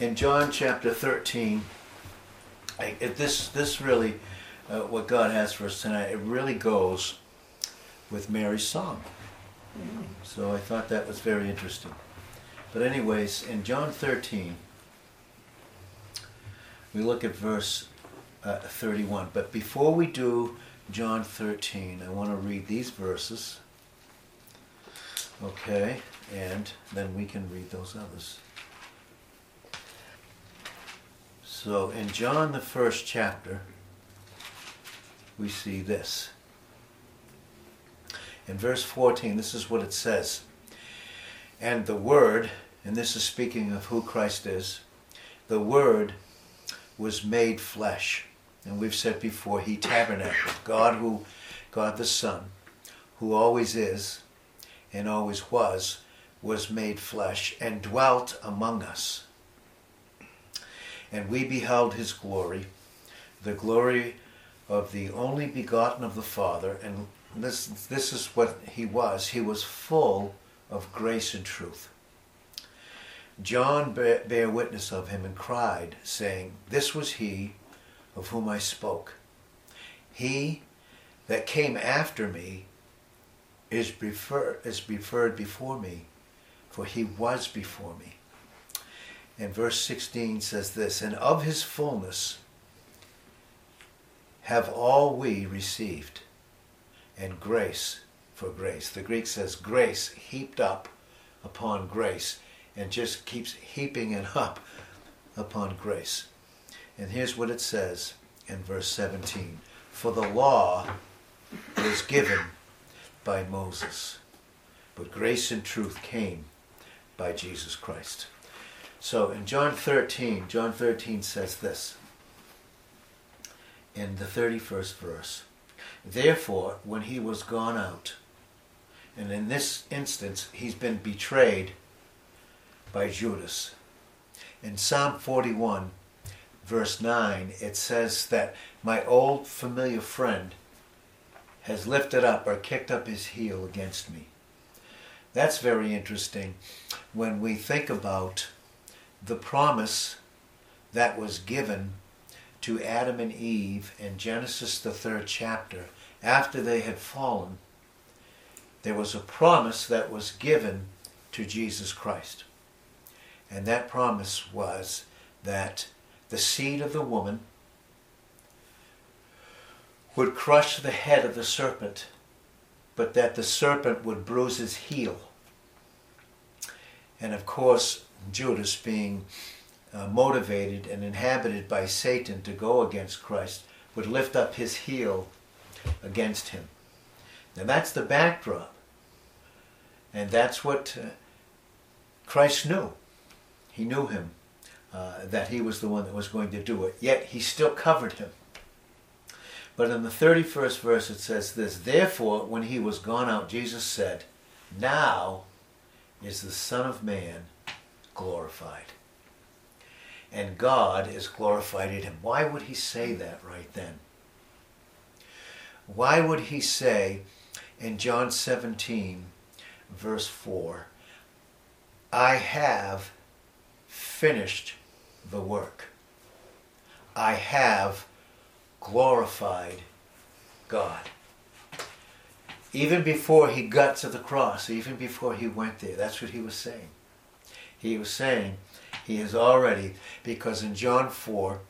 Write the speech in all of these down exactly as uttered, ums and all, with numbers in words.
in John chapter thirteen, I, it, this this really, uh, what God has for us tonight, it really goes with Mary's song. Mm-hmm. So I thought that was very interesting. But anyways, in John thirteen, we look at verse uh, thirty-one. But before we do John thirteen, I want to read these verses. Okay, and then we can read those others. So in John, the first chapter, we see this. In verse fourteen, this is what it says. And the Word, and this is speaking of who Christ is, the Word was made flesh. And we've said before, he tabernacled. God who, God the Son, who always is and always was, was made flesh and dwelt among us. And we beheld his glory, the glory of the only begotten of the Father. And this, this is what he was. He was full of grace and truth. John bare, bare witness of him and cried, saying, This was he of whom I spoke. He that came after me is preferred, is preferred before me, for he was before me. And verse sixteen says this, And of his fullness have all we received, and grace for grace. The Greek says grace heaped up upon grace, and just keeps heaping it up upon grace. And here's what it says in verse seventeen. For the law was given by Moses, but grace and truth came by Jesus Christ. So in John thirteen, John thirteen says this, in the thirty-first verse, Therefore, when he was gone out, and in this instance, he's been betrayed by Judas. In Psalm forty-one, verse nine, it says that my old familiar friend has lifted up or kicked up his heel against me. That's very interesting when we think about the promise that was given to Adam and Eve in Genesis, the third chapter. After they had fallen, there was a promise that was given to Jesus Christ. And that promise was that the seed of the woman would crush the head of the serpent, but that the serpent would bruise his heel. And of course, Judas, being uh, motivated and inhabited by Satan to go against Christ, would lift up his heel against him. Now that's the backdrop. And that's what uh, Christ knew. He knew him, uh, that he was the one that was going to do it. Yet he still covered him. But in the thirty-first verse it says this, Therefore, when he was gone out, Jesus said, Now is the Son of Man glorified. And God is glorified in him. Why would he say that right then? Why would he say in John seventeen, verse four, I have finished the work. I have glorified God. Even before he got to the cross, even before he went there, that's what he was saying. He was saying he has already, because in John four,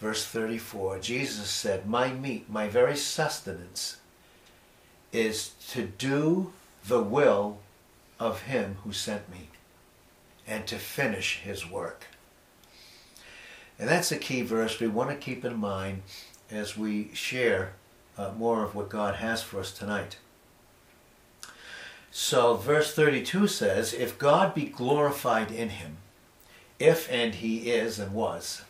verse thirty-four, Jesus said, My meat, my very sustenance, is to do the will of him who sent me, and to finish his work. And that's a key verse we want to keep in mind as we share uh, more of what God has for us tonight. So verse thirty-two says, If God be glorified in him, if and he is and was,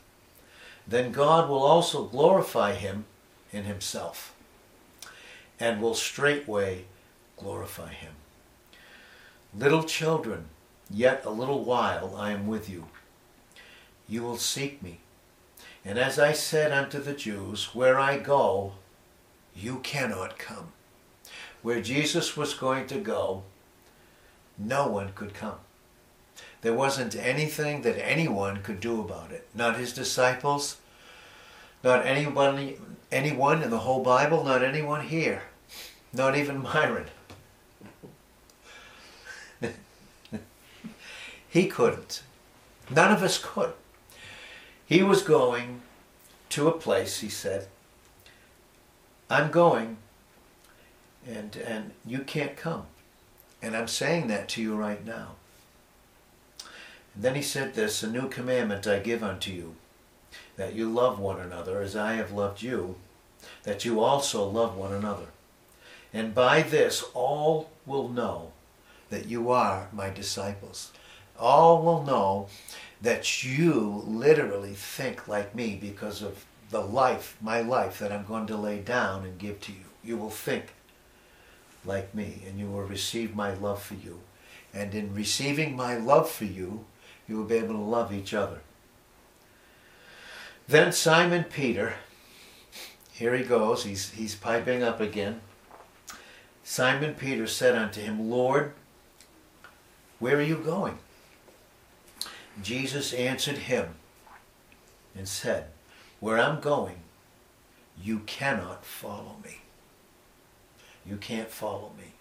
then God will also glorify him in himself, and will straightway glorify him. Little children, yet a little while I am with you. You will seek me. And as I said unto the Jews, where I go, you cannot come. Where Jesus was going to go, no one could come. There wasn't anything that anyone could do about it. Not his disciples, not anybody, anyone in the whole Bible, not anyone here, not even Myron. He couldn't. None of us could. He was going to a place, he said, I'm going and, and you can't come. And I'm saying that to you right now. And then he said this, a new commandment I give unto you, that you love one another as I have loved you, that you also love one another. And by this all will know that you are my disciples. All will know that you literally think like me because of the life, my life, that I'm going to lay down and give to you. You will think like me, and you will receive my love for you. And in receiving my love for you, you will be able to love each other. Then Simon Peter, here he goes, he's, he's piping up again. Simon Peter said unto him, Lord, where are you going? Jesus answered him and said, where I'm going, you cannot follow me. You can't follow me.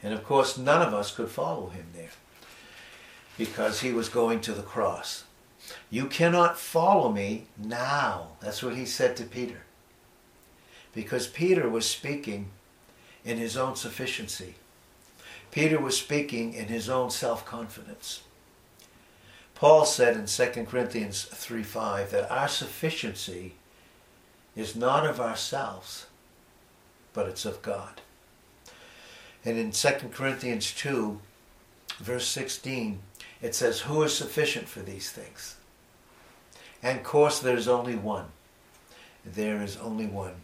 And of course, none of us could follow him there because he was going to the cross. You cannot follow me now. That's what he said to Peter. Because Peter was speaking in his own sufficiency. Peter was speaking in his own self-confidence. Paul said in Second Corinthians three five that our sufficiency is not of ourselves, but it's of God. And in Second Corinthians two, verse sixteen, it says, who is sufficient for these things? And of course, there's only one. There is only one.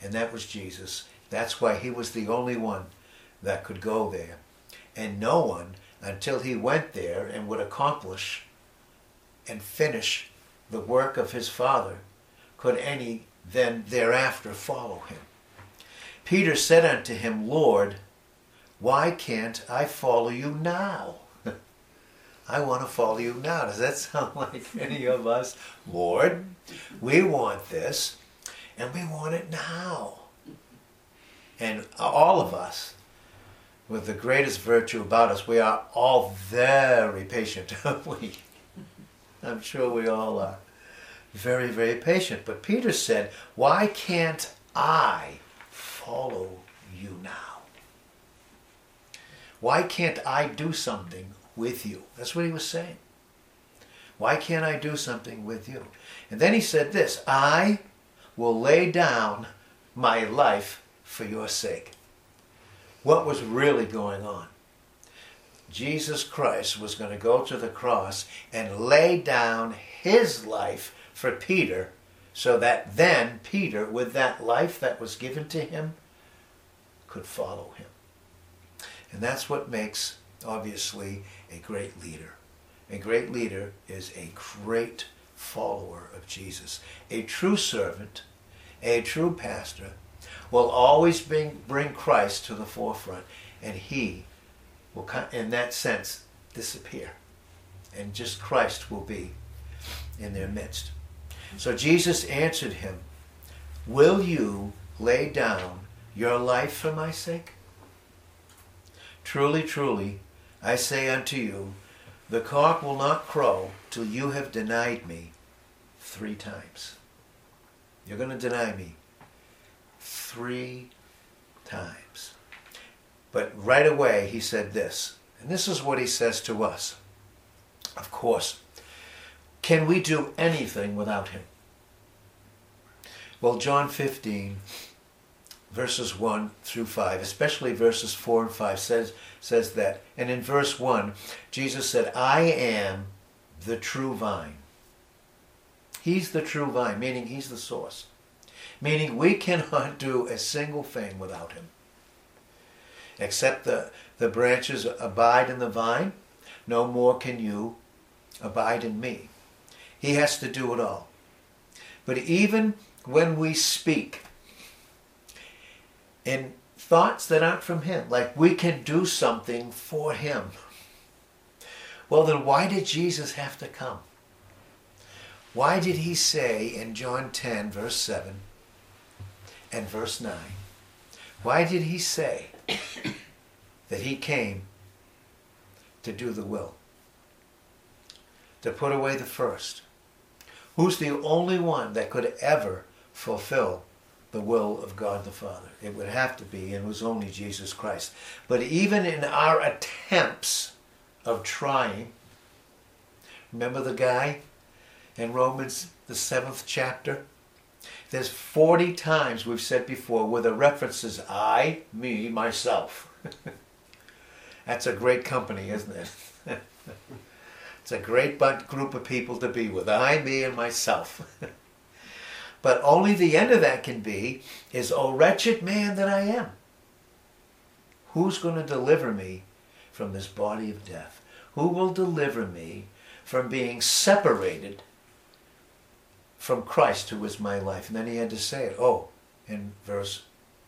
And that was Jesus. That's why he was the only one that could go there. And no one, until he went there and would accomplish and finish the work of his Father, could any then thereafter follow him. Peter said unto him, Lord, why can't I follow you now? I want to follow you now. Does that sound like any of us? Lord, we want this, and we want it now. And all of us, with the greatest virtue about us, we are all very patient, aren't we? I'm sure we all are. Very, very patient. But Peter said, why can't I follow you now? Why can't I do something with you? That's what he was saying. Why can't I do something with you? And then he said this, I will lay down my life for your sake. What was really going on? Jesus Christ was going to go to the cross and lay down his life for Peter, so that then Peter, with that life that was given to him, could follow him. And that's what makes, obviously, a great leader. A great leader is a great follower of Jesus. A true servant, a true pastor, will always bring, bring Christ to the forefront, and he will, in that sense, disappear. And just Christ will be in their midst. So Jesus answered him, will you lay down your life for my sake? Truly, truly, I say unto you, the cock will not crow till you have denied me three times. You're going to deny me three times. But right away he said this, and this is what he says to us. Of course, can we do anything without him? Well, John fifteen, verses one through five, especially verses four and five, says, says that. And in verse one, Jesus said, I am the true vine. He's the true vine, meaning he's the source. Meaning we cannot do a single thing without him. Except the, the branches abide in the vine, no more can you abide in me. He has to do it all. But even when we speak in thoughts that aren't from him, like we can do something for him, Well, then why did Jesus have to come? Why did he say in John ten, verse seven and verse nine, why did he say that he came to do the will, to put away the first? Who's the only one that could ever fulfill the will of God the Father? It would have to be, and it was only Jesus Christ. But even in our attempts of trying, remember the guy in Romans, the seventh chapter? There's forty times we've said before where the reference is I, me, myself. That's a great company, isn't it? It's a great group of people to be with. I, me, and myself. But only the end of that can be is, O wretched man that I am. Who's going to deliver me from this body of death? Who will deliver me from being separated from Christ, who is my life? And then he had to say it, oh, in verse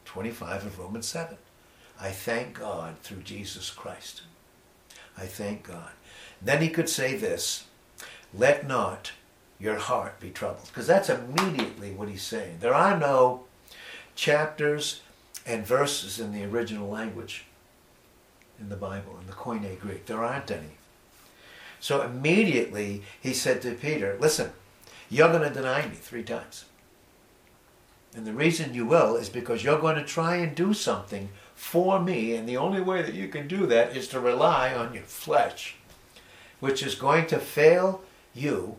twenty-five of Romans seven. I thank God through Jesus Christ. I thank God. Then he could say this, let not your heart be troubled. Because that's immediately what he's saying. There are no chapters and verses in the original language in the Bible, in the Koine Greek. There aren't any. So immediately he said to Peter, listen, you're going to deny me three times. And the reason you will is because you're going to try and do something for me, and the only way that you can do that is to rely on your flesh, which is going to fail you,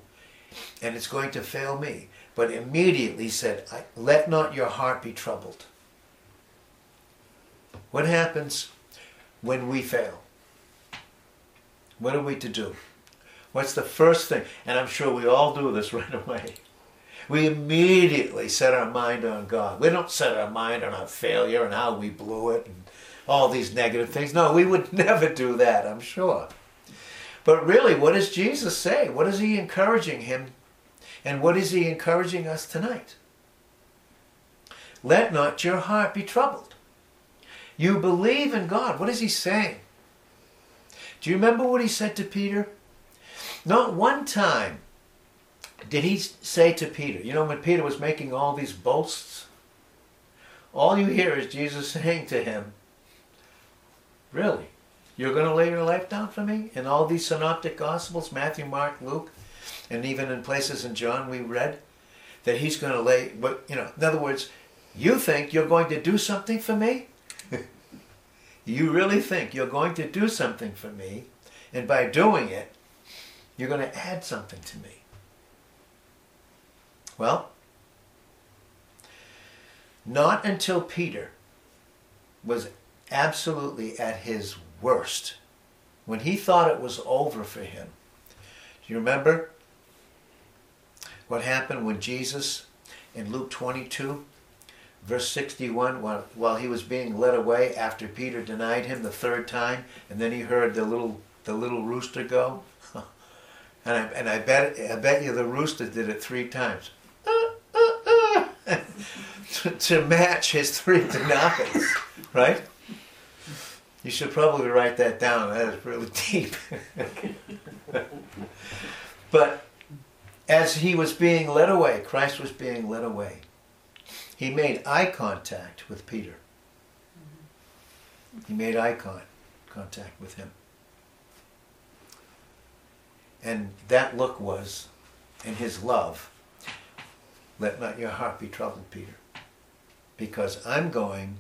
and it's going to fail me. But immediately said, let not your heart be troubled. What happens when we fail? What are we to do? What's the first thing? And I'm sure we all do this right away. We immediately set our mind on God. We don't set our mind on our failure and how we blew it and all these negative things. No, we would never do that, I'm sure. But really, what does Jesus say? What is he encouraging him? And what is he encouraging us tonight? Let not your heart be troubled. You believe in God. What is he saying? Do you remember what he said to Peter? Not one time did he say to Peter, you know, when Peter was making all these boasts, all you hear is Jesus saying to him, really? You're going to lay your life down for me? In all these synoptic gospels, Matthew, Mark, Luke, and even in places in John we read that he's going to lay, but, you know, in other words, you think you're going to do something for me? You really think you're going to do something for me, and by doing it, you're going to add something to me. Well, not until Peter was absolutely at his worst, when he thought it was over for him. Do you remember what happened when Jesus, in Luke twenty-two, verse sixty-one, while, while he was being led away after Peter denied him the third time, and then he heard the little the little rooster go, and I, and I bet I bet you the rooster did it three times, to, to match his three denials, right? You should probably write that down. That is really deep. But as he was being led away, Christ was being led away, he made eye contact with Peter. He made eye con- contact with him. And that look was, in his love, let not your heart be troubled, Peter, because I'm going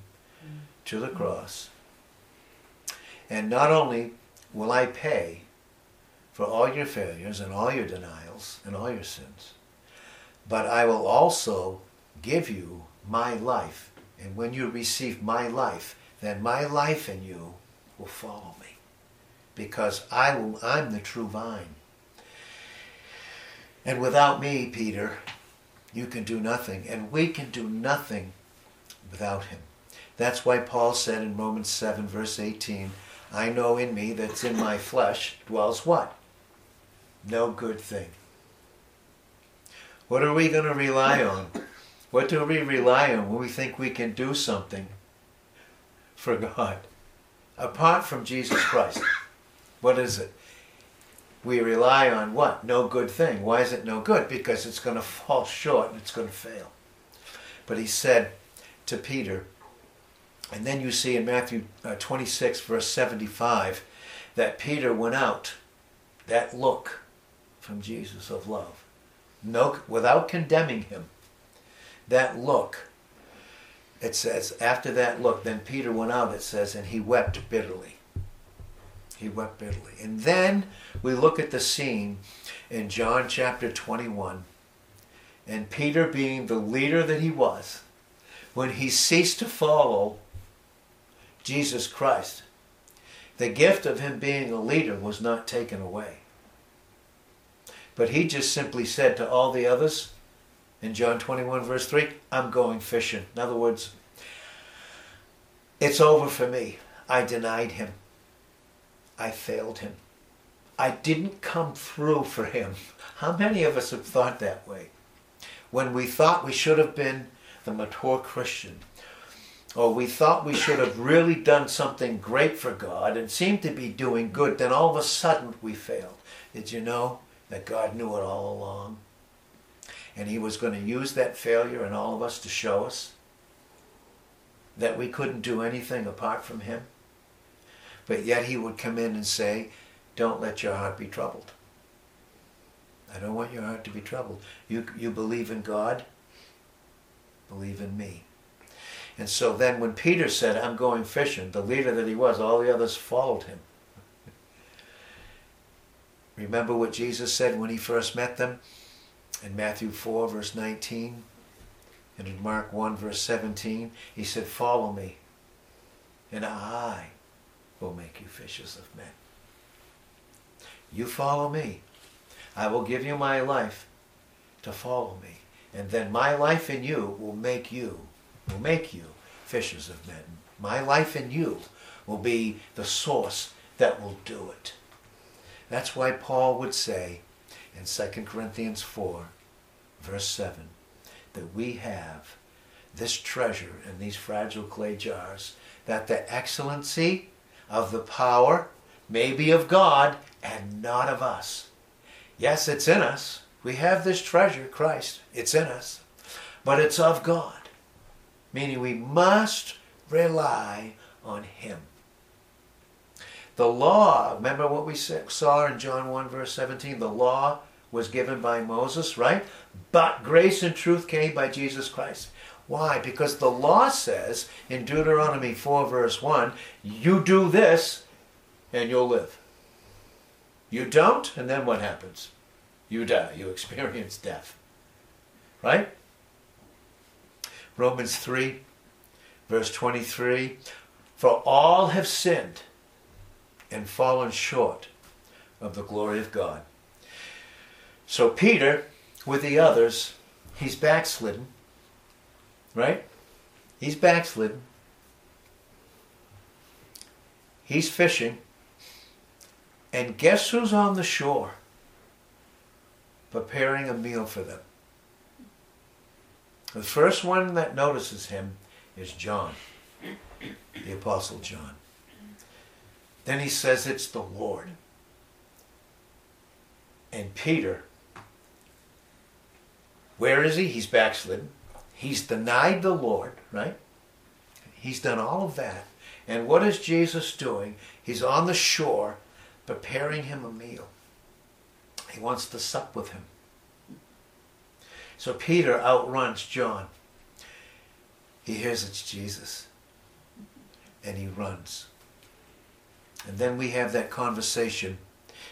to the cross. And not only will I pay for all your failures and all your denials and all your sins, but I will also give you my life. And when you receive my life, then my life in you will follow me, because I will, I'm the true vine. And without me, Peter, you can do nothing, and we can do nothing without him. That's why Paul said in Romans seven, verse eighteen, I know in me that's in my flesh dwells what? No good thing. What are we going to rely on? What do we rely on when we think we can do something for God? Apart from Jesus Christ, what is it? we rely on what? No good thing. Why is it no good? Because it's going to fall short and it's going to fail. But he said to Peter, and then you see in Matthew twenty-six verse seventy-five that Peter went out, that look from Jesus of love, no, without condemning him, that look, it says, after that look, then Peter went out, it says, and he wept bitterly. He wept bitterly. And then we look at the scene in John chapter twenty-one. And Peter, being the leader that he was, when he ceased to follow Jesus Christ, the gift of him being a leader was not taken away. But he just simply said to all the others in John twenty-one verse three, I'm going fishing. In other words, it's over for me. I denied him. I failed him. I didn't come through for him. How many of us have thought that way? When we thought we should have been the mature Christian, or we thought we should have really done something great for God and seemed to be doing good, then all of a sudden we failed. Did you know that God knew it all along? And he was going to use that failure in all of us to show us that we couldn't do anything apart from him. But yet he would come in and say, don't let your heart be troubled. I don't want your heart to be troubled. You, you believe in God, believe in me. And so then when Peter said, I'm going fishing, the leader that he was, all the others followed him. Remember what Jesus said when he first met them? In Matthew four verse nineteen and in Mark one verse seventeen, he said, follow me and I will make you fishers of men. You follow me. I will give you my life to follow me. And then my life in you will make you, will make you fishers of men. My life in you will be the source that will do it. That's why Paul would say in Second Corinthians four, verse seven, that we have this treasure in these fragile clay jars, that the excellency of the power may be of God and not of us. Yes, it's in us. We have this treasure, Christ. It's in us. But it's of God. Meaning we must rely on him. The law, remember what we saw in John one verse seventeen? The law was given by Moses, right? But grace and truth came by Jesus Christ. Why? Because the law says in Deuteronomy four verse one, you do this and you'll live. You don't, and then what happens? You die. You experience death. Right? Romans three verse twenty-three, for all have sinned and fallen short of the glory of God. So Peter, with the others, he's backslidden. Right? He's backslidden. He's fishing. And guess who's on the shore? Preparing a meal for them. The first one that notices him is John, the Apostle John. Then he says, it's the Lord. And Peter, where is he? He's backslidden. He's denied the Lord, right? He's done all of that. And what is Jesus doing? He's on the shore preparing him a meal. He wants to sup with him. So Peter outruns John. He hears it's Jesus. And he runs. And then we have that conversation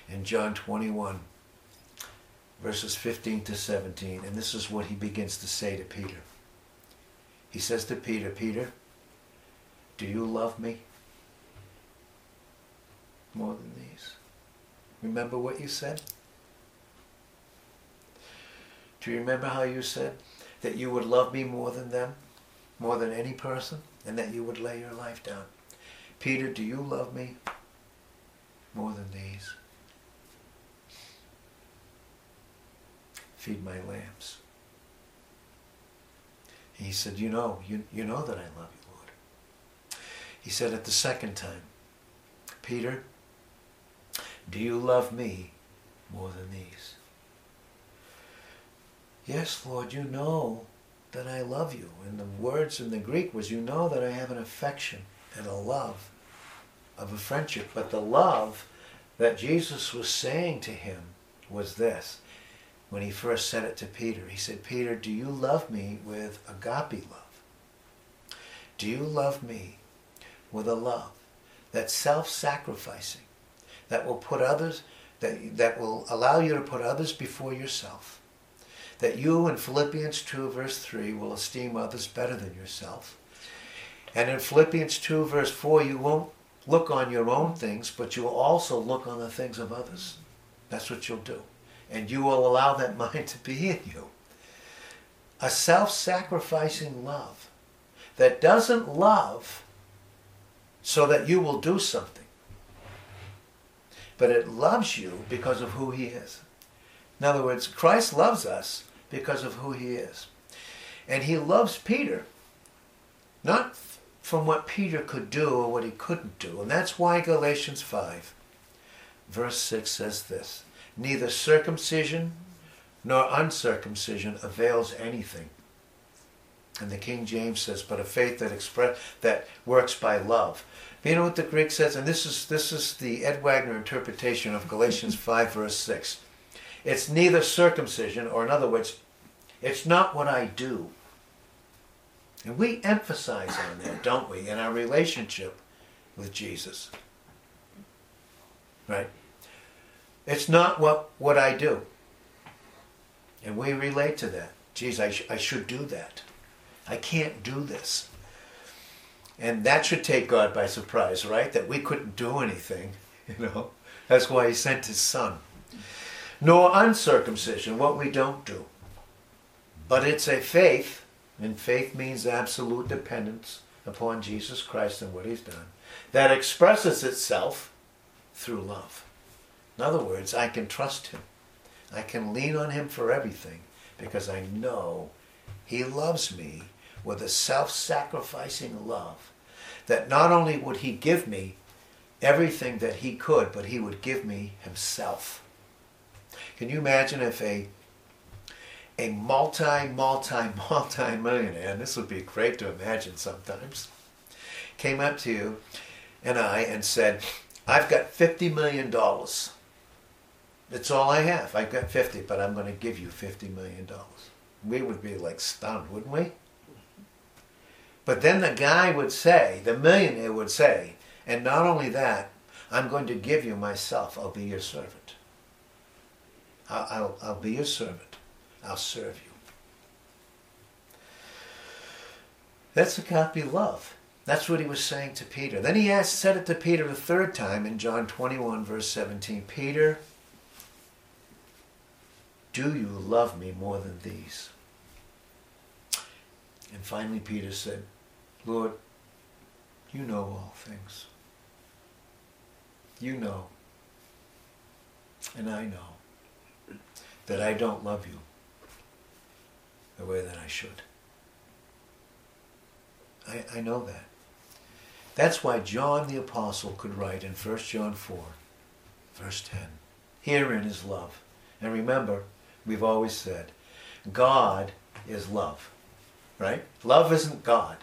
in John twenty-one, verses fifteen to seventeen. And this is what he begins to say to Peter. He says to Peter, Peter, do you love me more than these? Remember what you said? Do you remember how you said that you would love me more than them, more than any person, and that you would lay your life down? Peter, do you love me more than these? Feed my lambs. He said, you know, you, you know that I love you, Lord. He said at the second time, Peter, do you love me more than these. Yes, Lord, you know that I love you. And the words in the Greek was, you know that I have an affection and a love of a friendship. But the love that Jesus was saying to him was this. When he first said it to Peter, he said, Peter, do you love me with agape love? Do you love me with a love that's self-sacrificing, that will put others, that, that will allow you to put others before yourself, that you in Philippians two verse three will esteem others better than yourself. And in Philippians two verse four, you won't look on your own things, but you will also look on the things of others. That's what you'll do. And you will allow that mind to be in you. A self-sacrificing love that doesn't love so that you will do something, but it loves you because of who he is. In other words, Christ loves us because of who he is. And he loves Peter, not from what Peter could do or what he couldn't do. And that's why Galatians five, verse six says this, neither circumcision nor uncircumcision avails anything. And the King James says, but a faith that express that works by love. You know what the Greek says? And this is, this is the Ed Wagner interpretation of Galatians five, verse six. It's neither circumcision, or in other words, it's not what I do. And we emphasize on that, don't we, in our relationship with Jesus. Right? It's not what, what I do. And we relate to that. Geez, I, sh- I should do that. I can't do this. And that should take God by surprise, right? That we couldn't do anything, you know. That's why he sent his son. Nor uncircumcision, what we don't do. But it's a faith, and faith means absolute dependence upon Jesus Christ and what he's done, that expresses itself through love. In other words, I can trust him. I can lean on him for everything because I know he loves me with a self-sacrificing love that not only would he give me everything that he could, but he would give me himself. Can you imagine if a a multi, multi, multi-millionaire, and this would be great to imagine sometimes, came up to you and I and said, I've got fifty million dollars. It's all I have. I've got fifty, but I'm going to give you fifty million dollars. We would be like stunned, wouldn't we? But then the guy would say, the millionaire would say, and not only that, I'm going to give you myself. I'll be your servant. I'll, I'll, I'll be your servant. I'll serve you. That's agape love. That's what he was saying to Peter. Then he asked, said it to Peter a third time in John twenty-one, verse seventeen. Peter, do you love me more than these? And finally Peter said, Lord, you know all things. You know, and I know, that I don't love you the way that I should. I, I know that. That's why John the Apostle could write in First John four, verse ten, herein is love. And remember, we've always said, God is love, right? Love isn't God.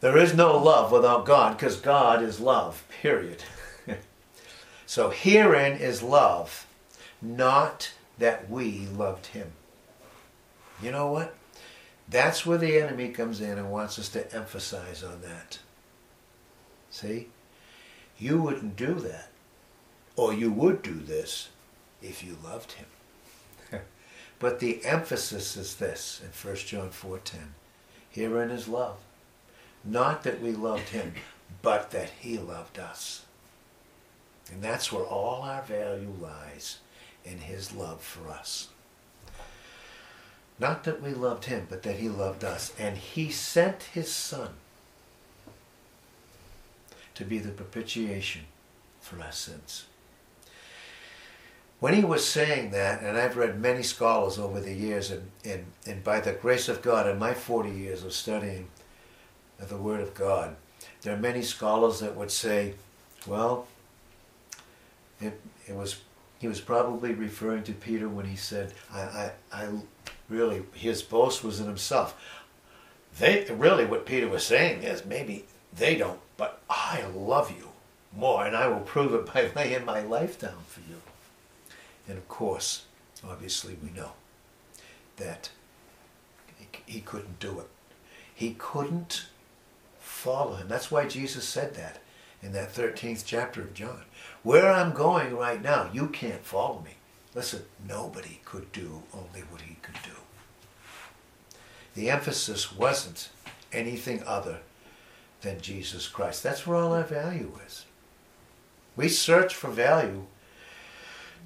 There is no love without God because God is love, period. So herein is love, not that we loved him. You know what? That's where the enemy comes in and wants us to emphasize on that. See? You wouldn't do that, or you would do this, if you loved him. But the emphasis is this in First John four ten. Herein is love. Not that we loved him, but that he loved us. And that's where all our value lies, in his love for us. Not that we loved him, but that he loved us. And he sent his son to be the propitiation for our sins. When he was saying that, and I've read many scholars over the years, and, and, and by the grace of God, in my forty years of studying the Word of God, there are many scholars that would say, well, it, it was He was probably referring to Peter when he said, I, I, I really, his boast was in himself. They, really what Peter was saying is, maybe they don't, but I love you more, and I will prove it by laying my life down for you. And of course, obviously we know that he couldn't do it. He couldn't follow him. That's why Jesus said that in that thirteenth chapter of John. Where I'm going right now, you can't follow me. Listen, nobody could do only what he could do. The emphasis wasn't anything other than Jesus Christ. That's where all our value is. We search for value.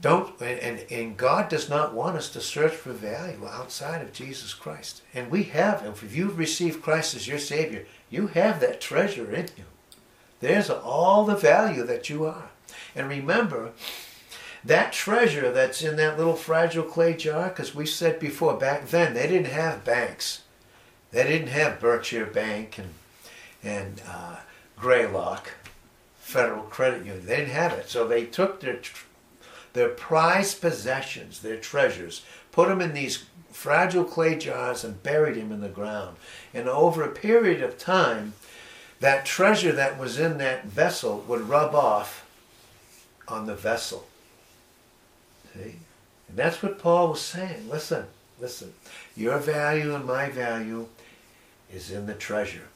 Don't, and, and God does not want us to search for value outside of Jesus Christ. And we have, if you've received Christ as your Savior, you have that treasure in you. There's all the value that you are. And remember, that treasure that's in that little fragile clay jar, because we said before, back then, they didn't have banks. They didn't have Berkshire Bank and, and uh, Greylock, Federal Credit Union. They didn't have it. So they took their treasure, their prized possessions, their treasures, put them in these fragile clay jars and buried them in the ground. And over a period of time, that treasure that was in that vessel would rub off on the vessel. See? And that's what Paul was saying. Listen, listen. Your value and my value is in the treasure.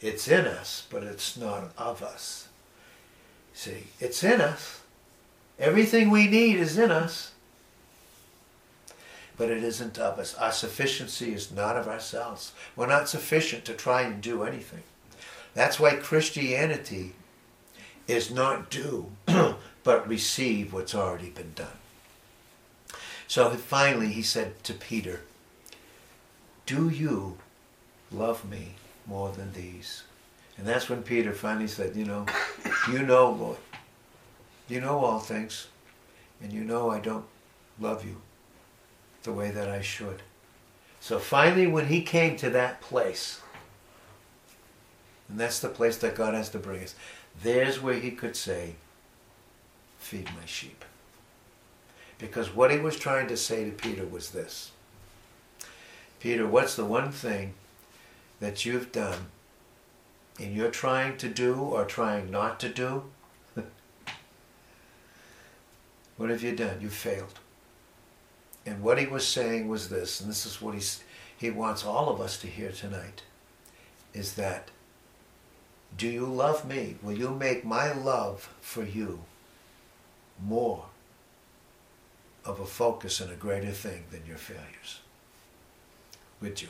It's in us, but it's not of us. See, it's in us. Everything we need is in us, but it isn't of us. Our sufficiency is not of ourselves. We're not sufficient to try and do anything. That's why Christianity is not do, but receive what's already been done. So finally he said to Peter, do you love me more than these? And that's when Peter finally said, you know, you know, Lord, you know all things, and you know I don't love you the way that I should. So finally when he came to that place, and that's the place that God has to bring us, there's where he could say, feed my sheep. Because what he was trying to say to Peter was this. Peter, what's the one thing that you've done and you're trying to do or trying not to do? What have you done? You failed. And what he was saying was this, and this is what he's, he wants all of us to hear tonight, is that, do you love me? Will you make my love for you more of a focus and a greater thing than your failures? Would you?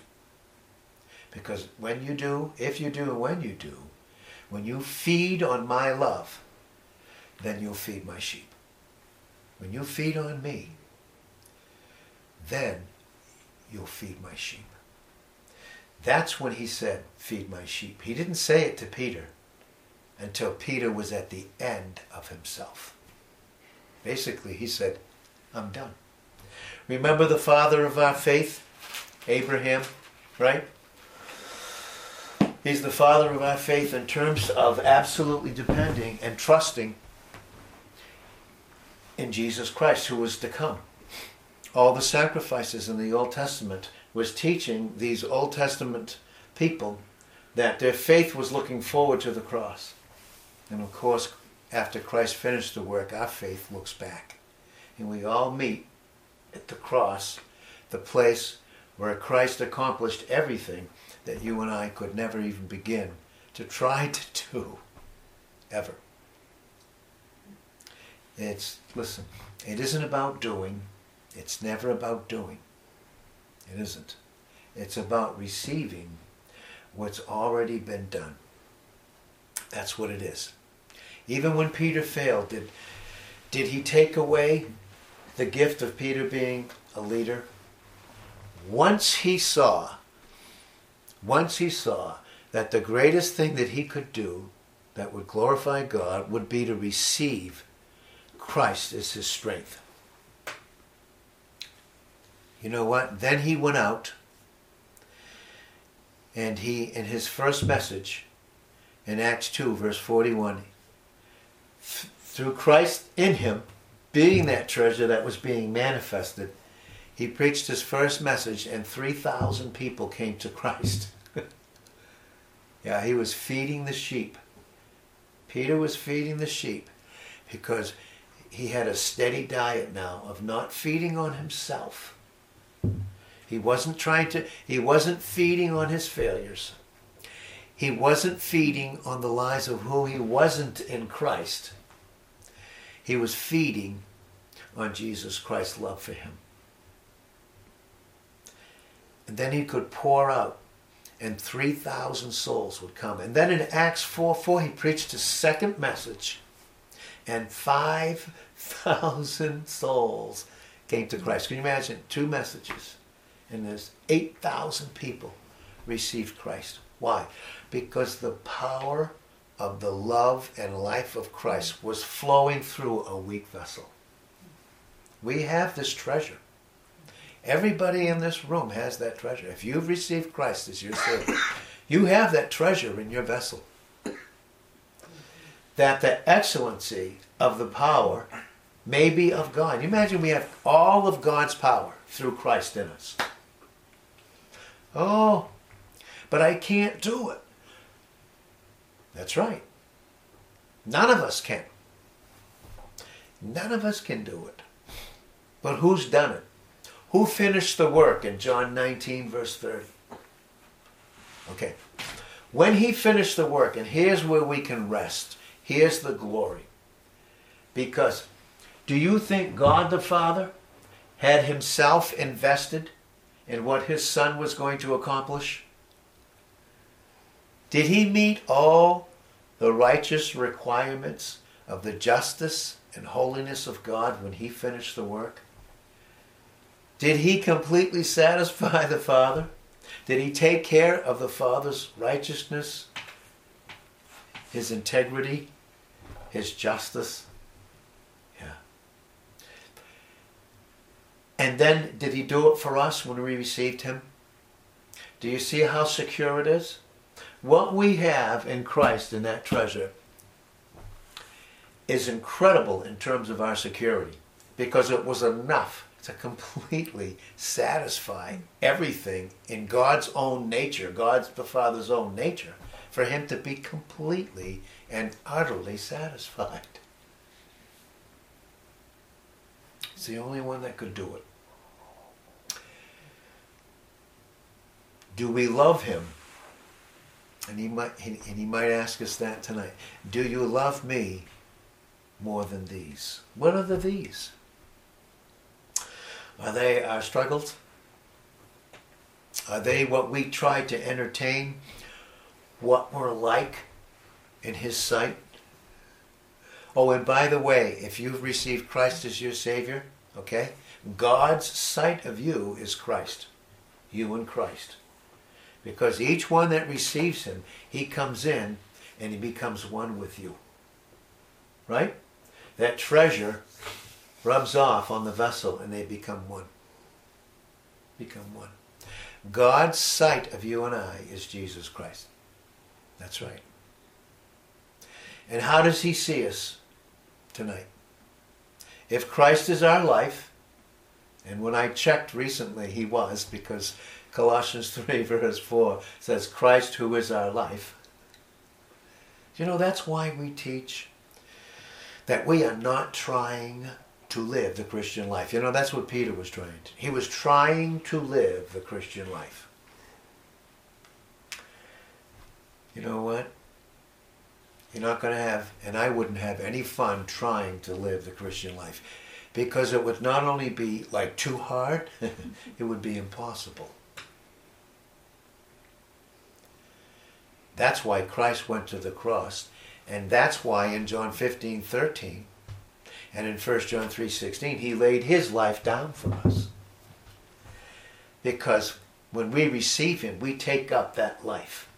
Because when you do, if you do, when you do, when you feed on my love, then you'll feed my sheep. When you feed on me, then you'll feed my sheep. That's when he said, feed my sheep. He didn't say it to Peter until Peter was at the end of himself. Basically, he said, I'm done. Remember the father of our faith, Abraham, right? He's the father of our faith in terms of absolutely depending and trusting in Jesus Christ, who was to come. All the sacrifices in the Old Testament was teaching these Old Testament people that their faith was looking forward to the cross. And of course, after Christ finished the work, our faith looks back. And we all meet at the cross, the place where Christ accomplished everything that you and I could never even begin to try to do, ever. It's, listen, it isn't about doing. It's never about doing. It isn't. It's about receiving what's already been done. That's what it is. Even when Peter failed, did, did he take away the gift of Peter being a leader? Once he saw, once he saw that the greatest thing that he could do that would glorify God would be to receive Christ is his strength. You know what? Then he went out, and he, in his first message, in Acts two, verse forty-one, through Christ in him, being that treasure that was being manifested, he preached his first message and three thousand people came to Christ. Yeah, he was feeding the sheep. Peter was feeding the sheep because he had a steady diet now of not feeding on himself. He wasn't trying to, he wasn't feeding on his failures. He wasn't feeding on the lies of who he wasn't in Christ. He was feeding on Jesus Christ's love for him. And then he could pour out, and three thousand souls would come. And then in Acts four four, he preached his second message, and five thousand souls came to Christ. Can you imagine? Two messages, and there's eight thousand people received Christ. Why? Because the power of the love and life of Christ was flowing through a weak vessel. We have this treasure. Everybody in this room has that treasure. If you've received Christ as your Savior, you have that treasure in your vessel. That the excellency of the power may be of God. You imagine we have all of God's power through Christ in us. Oh, but I can't do it. That's right. None of us can. None of us can do it. But who's done it? Who finished the work in John nineteen, verse thirty? Okay. When he finished the work, and here's where we can rest. Here's the glory. Because do you think God the Father had himself invested in what his Son was going to accomplish? Did he meet all the righteous requirements of the justice and holiness of God when he finished the work? Did he completely satisfy the Father? Did he take care of the Father's righteousness, his integrity, his justice? Yeah. And then, did he do it for us when we received him? Do you see how secure it is? What we have in Christ in that treasure is incredible in terms of our security, because it was enough to completely satisfy everything in God's own nature, God's the Father's own nature, for him to be completely and utterly satisfied. It's the only one that could do it. Do we love him? And he might, and he might ask us that tonight. Do you love me more than these? What are the these? Are they our struggles? Are they what we try to entertain? What we're like in his sight? Oh, and by the way, if you've received Christ as your Savior, okay, God's sight of you is Christ. You and Christ. Because each one that receives him, he comes in and he becomes one with you. Right? That treasure rubs off on the vessel and they become one. Become one. God's sight of you and I is Jesus Christ. That's right. And how does he see us tonight? If Christ is our life, and when I checked recently, he was, because Colossians three verse four says, Christ who is our life. You know, that's why we teach that we are not trying to live the Christian life. You know, that's what Peter was trying to. He was trying to live the Christian life. You know what? You're not going to have, and I wouldn't have any fun trying to live the Christian life, because it would not only be like too hard, it would be impossible. That's why Christ went to the cross. And that's why in John fifteen, thirteen, and in First John three, sixteen, he laid his life down for us. Because when we receive him, we take up that life.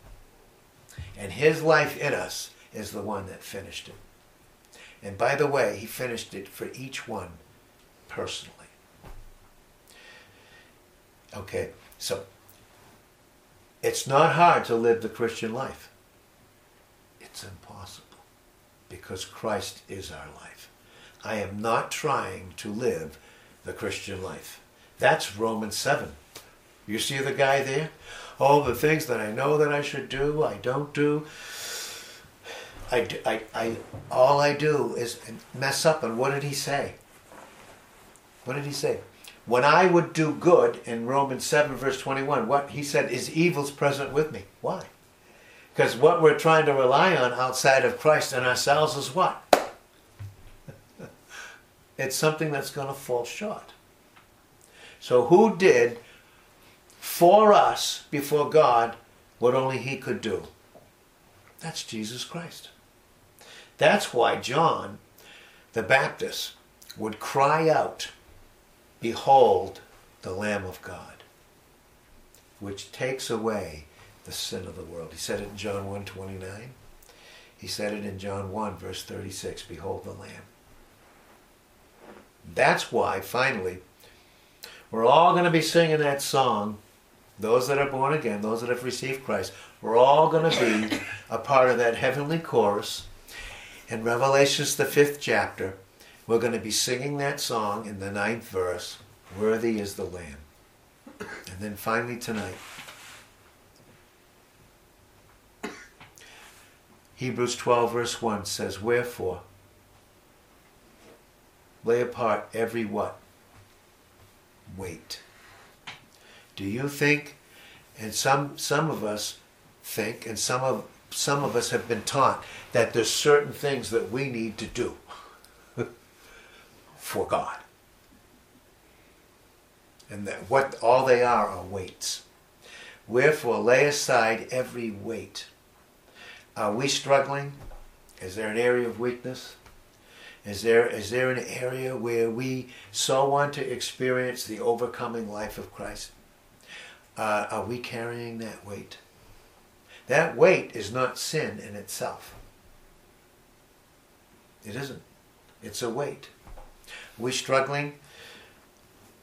And his life in us is the one that finished it. And by the way, he finished it for each one personally. Okay, so it's not hard to live the Christian life. It's impossible, because Christ is our life. I am not trying to live the Christian life. That's Romans seven. You see the guy there? All the things that I know that I should do, I don't do. I, do, I, I all I do is mess up. And what did he say? What did he say? When I would do good, in Romans seven verse twenty-one, what he said is, evil's present with me. Why? Because what we're trying to rely on outside of Christ and ourselves is what? It's something that's going to fall short. So who did for us before God what only he could do? That's Jesus Christ. That's why John the Baptist would cry out, "Behold the Lamb of God, which takes away the sin of the world." He said it in John one twenty-nine. He said it in John one verse thirty-six, "Behold the Lamb." That's why, finally, we're all going to be singing that song, those that are born again, those that have received Christ. We're all going to be a part of that heavenly chorus. In Revelation, the fifth chapter, we're going to be singing that song in the ninth verse, "Worthy is the Lamb." And then finally tonight, Hebrews twelve verse one says, "Wherefore, lay apart every what? Weight." Do you think, and some some of us think, and some of some of us have been taught, that there's certain things that we need to do for God, and that what all they are are weights. "Wherefore, lay aside every weight." Are we struggling? Is there an area of weakness? Is there, is there an area where we so want to experience the overcoming life of Christ? Uh, are we carrying that weight? That weight is not sin in itself. It isn't. It's a weight. Are we struggling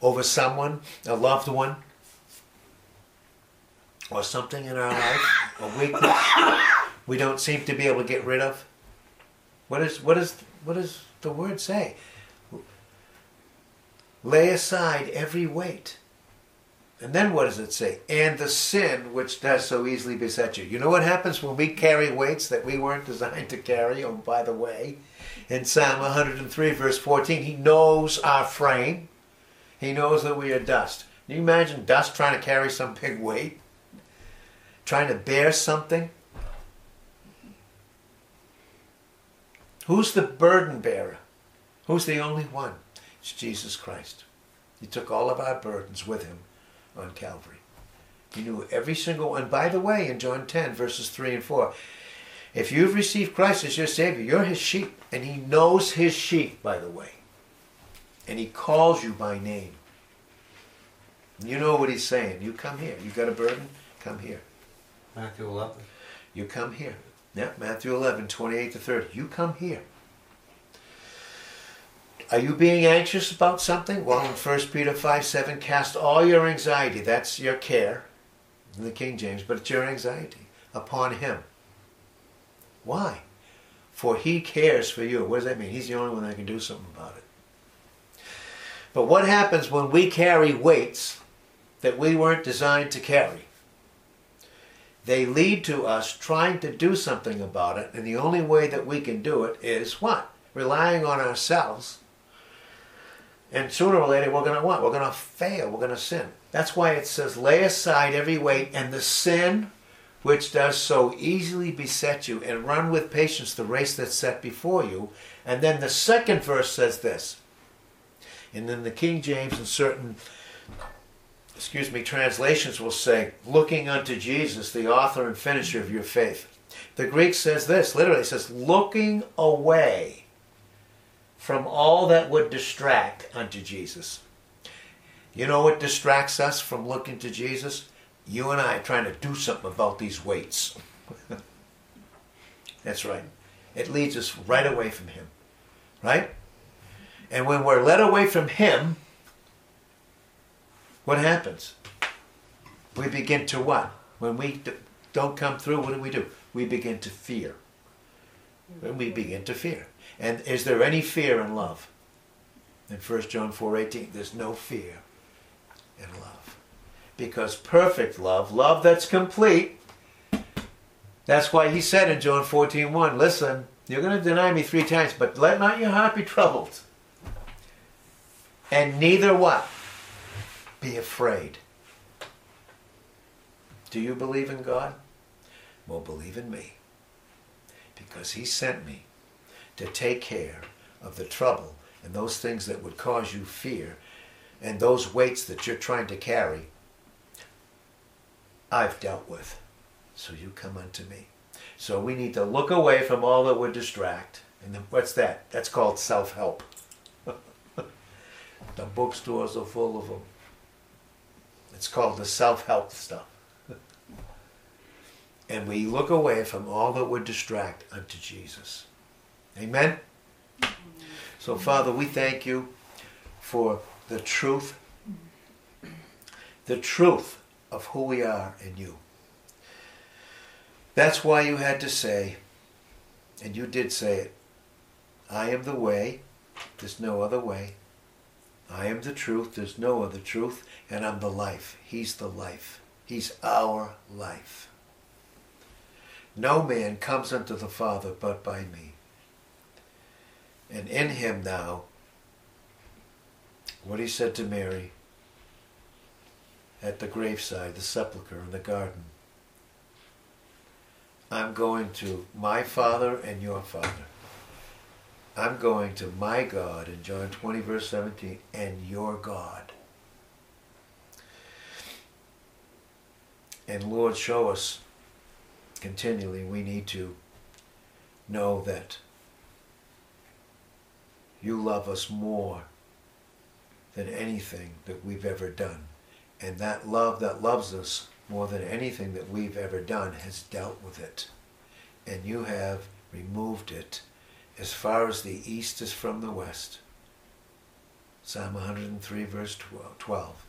over someone, a loved one, or something in our life, a weakness we don't seem to be able to get rid of? What is, what is, what is the word say? Lay aside every weight. And then what does it say? "And the sin which does so easily beset you." You know what happens when we carry weights that we weren't designed to carry? Oh, by the way, in Psalm one oh three verse fourteen, he knows our frame. He knows that we are dust. Can you imagine dust trying to carry some big weight? Trying to bear something? Who's the burden bearer? Who's the only one? It's Jesus Christ. He took all of our burdens with him on Calvary. He knew every single one. By the way, in John ten, verses three and four, if you've received Christ as your Savior, you're his sheep. And he knows his sheep, by the way. And he calls you by name. You know what he's saying. You come here. You got a burden? Come here. Matthew eleven. You come here. Yeah, Matthew eleven, twenty-eight to thirty. You come here. Are you being anxious about something? Well, in First Peter five, seven, cast all your anxiety, that's your care, in the King James, but it's your anxiety, upon him. Why? For he cares for you. What does that mean? He's the only one that can do something about it. But what happens when we carry weights that we weren't designed to carry? They lead to us trying to do something about it, and the only way that we can do it is what? Relying on ourselves. And sooner or later, we're going to what? We're going to fail. We're going to sin. That's why it says, "Lay aside every weight and the sin which does so easily beset you, and run with patience the race that's set before you." And then the second verse says this. And then the King James and certain excuse me, translations will say, "Looking unto Jesus, the author and finisher of your faith." The Greek says this, literally says, "Looking away from all that would distract unto Jesus." You know what distracts us from looking to Jesus? You and I are trying to do something about these weights. That's right. It leads us right away from him. Right? And when we're led away from him, what happens? We begin to what? When we don't come through, what do we do? We begin to fear. When we begin to fear. And is there any fear in love? In First John four eighteen, there's no fear in love. Because perfect love, love that's complete, that's why he said in John fourteen one, listen, you're going to deny me three times, but let not your heart be troubled. And neither what? Be afraid. Do you believe in God? Well, believe in me. Because he sent me to take care of the trouble and those things that would cause you fear and those weights that you're trying to carry. I've dealt with. So you come unto me. So we need to look away from all that would distract. And then what's that? That's called self-help. The bookstores are full of them. It's called the self-help stuff. And we look away from all that would distract unto Jesus. Amen? So Father, we thank you for the truth, the truth of who we are in you. That's why you had to say, and you did say it, I am the way, there's no other way. I am the truth, there's no other truth, and I'm the life. He's the life. He's our life. No man comes unto the Father but by me. And in him now, what he said to Mary at the graveside, the sepulchre in the garden, I'm going to my Father and your Father. I'm going to my God in John twenty verse seventeen and your God. And Lord, show us continually we need to know that you love us more than anything that we've ever done. And that love that loves us more than anything that we've ever done has dealt with it. And you have removed it as far as the east is from the west. Psalm one oh three verse twelve.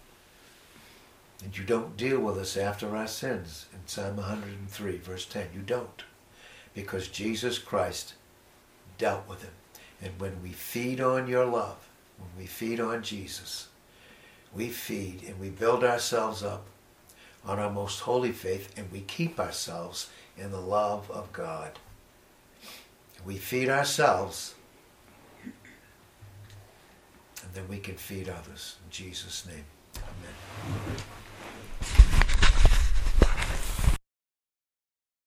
And you don't deal with us after our sins. In Psalm one oh three verse ten, you don't. Because Jesus Christ dealt with them. And when we feed on your love, when we feed on Jesus, we feed and we build ourselves up on our most holy faith, and we keep ourselves in the love of God. We feed ourselves, and then we can feed others. In Jesus' name, amen.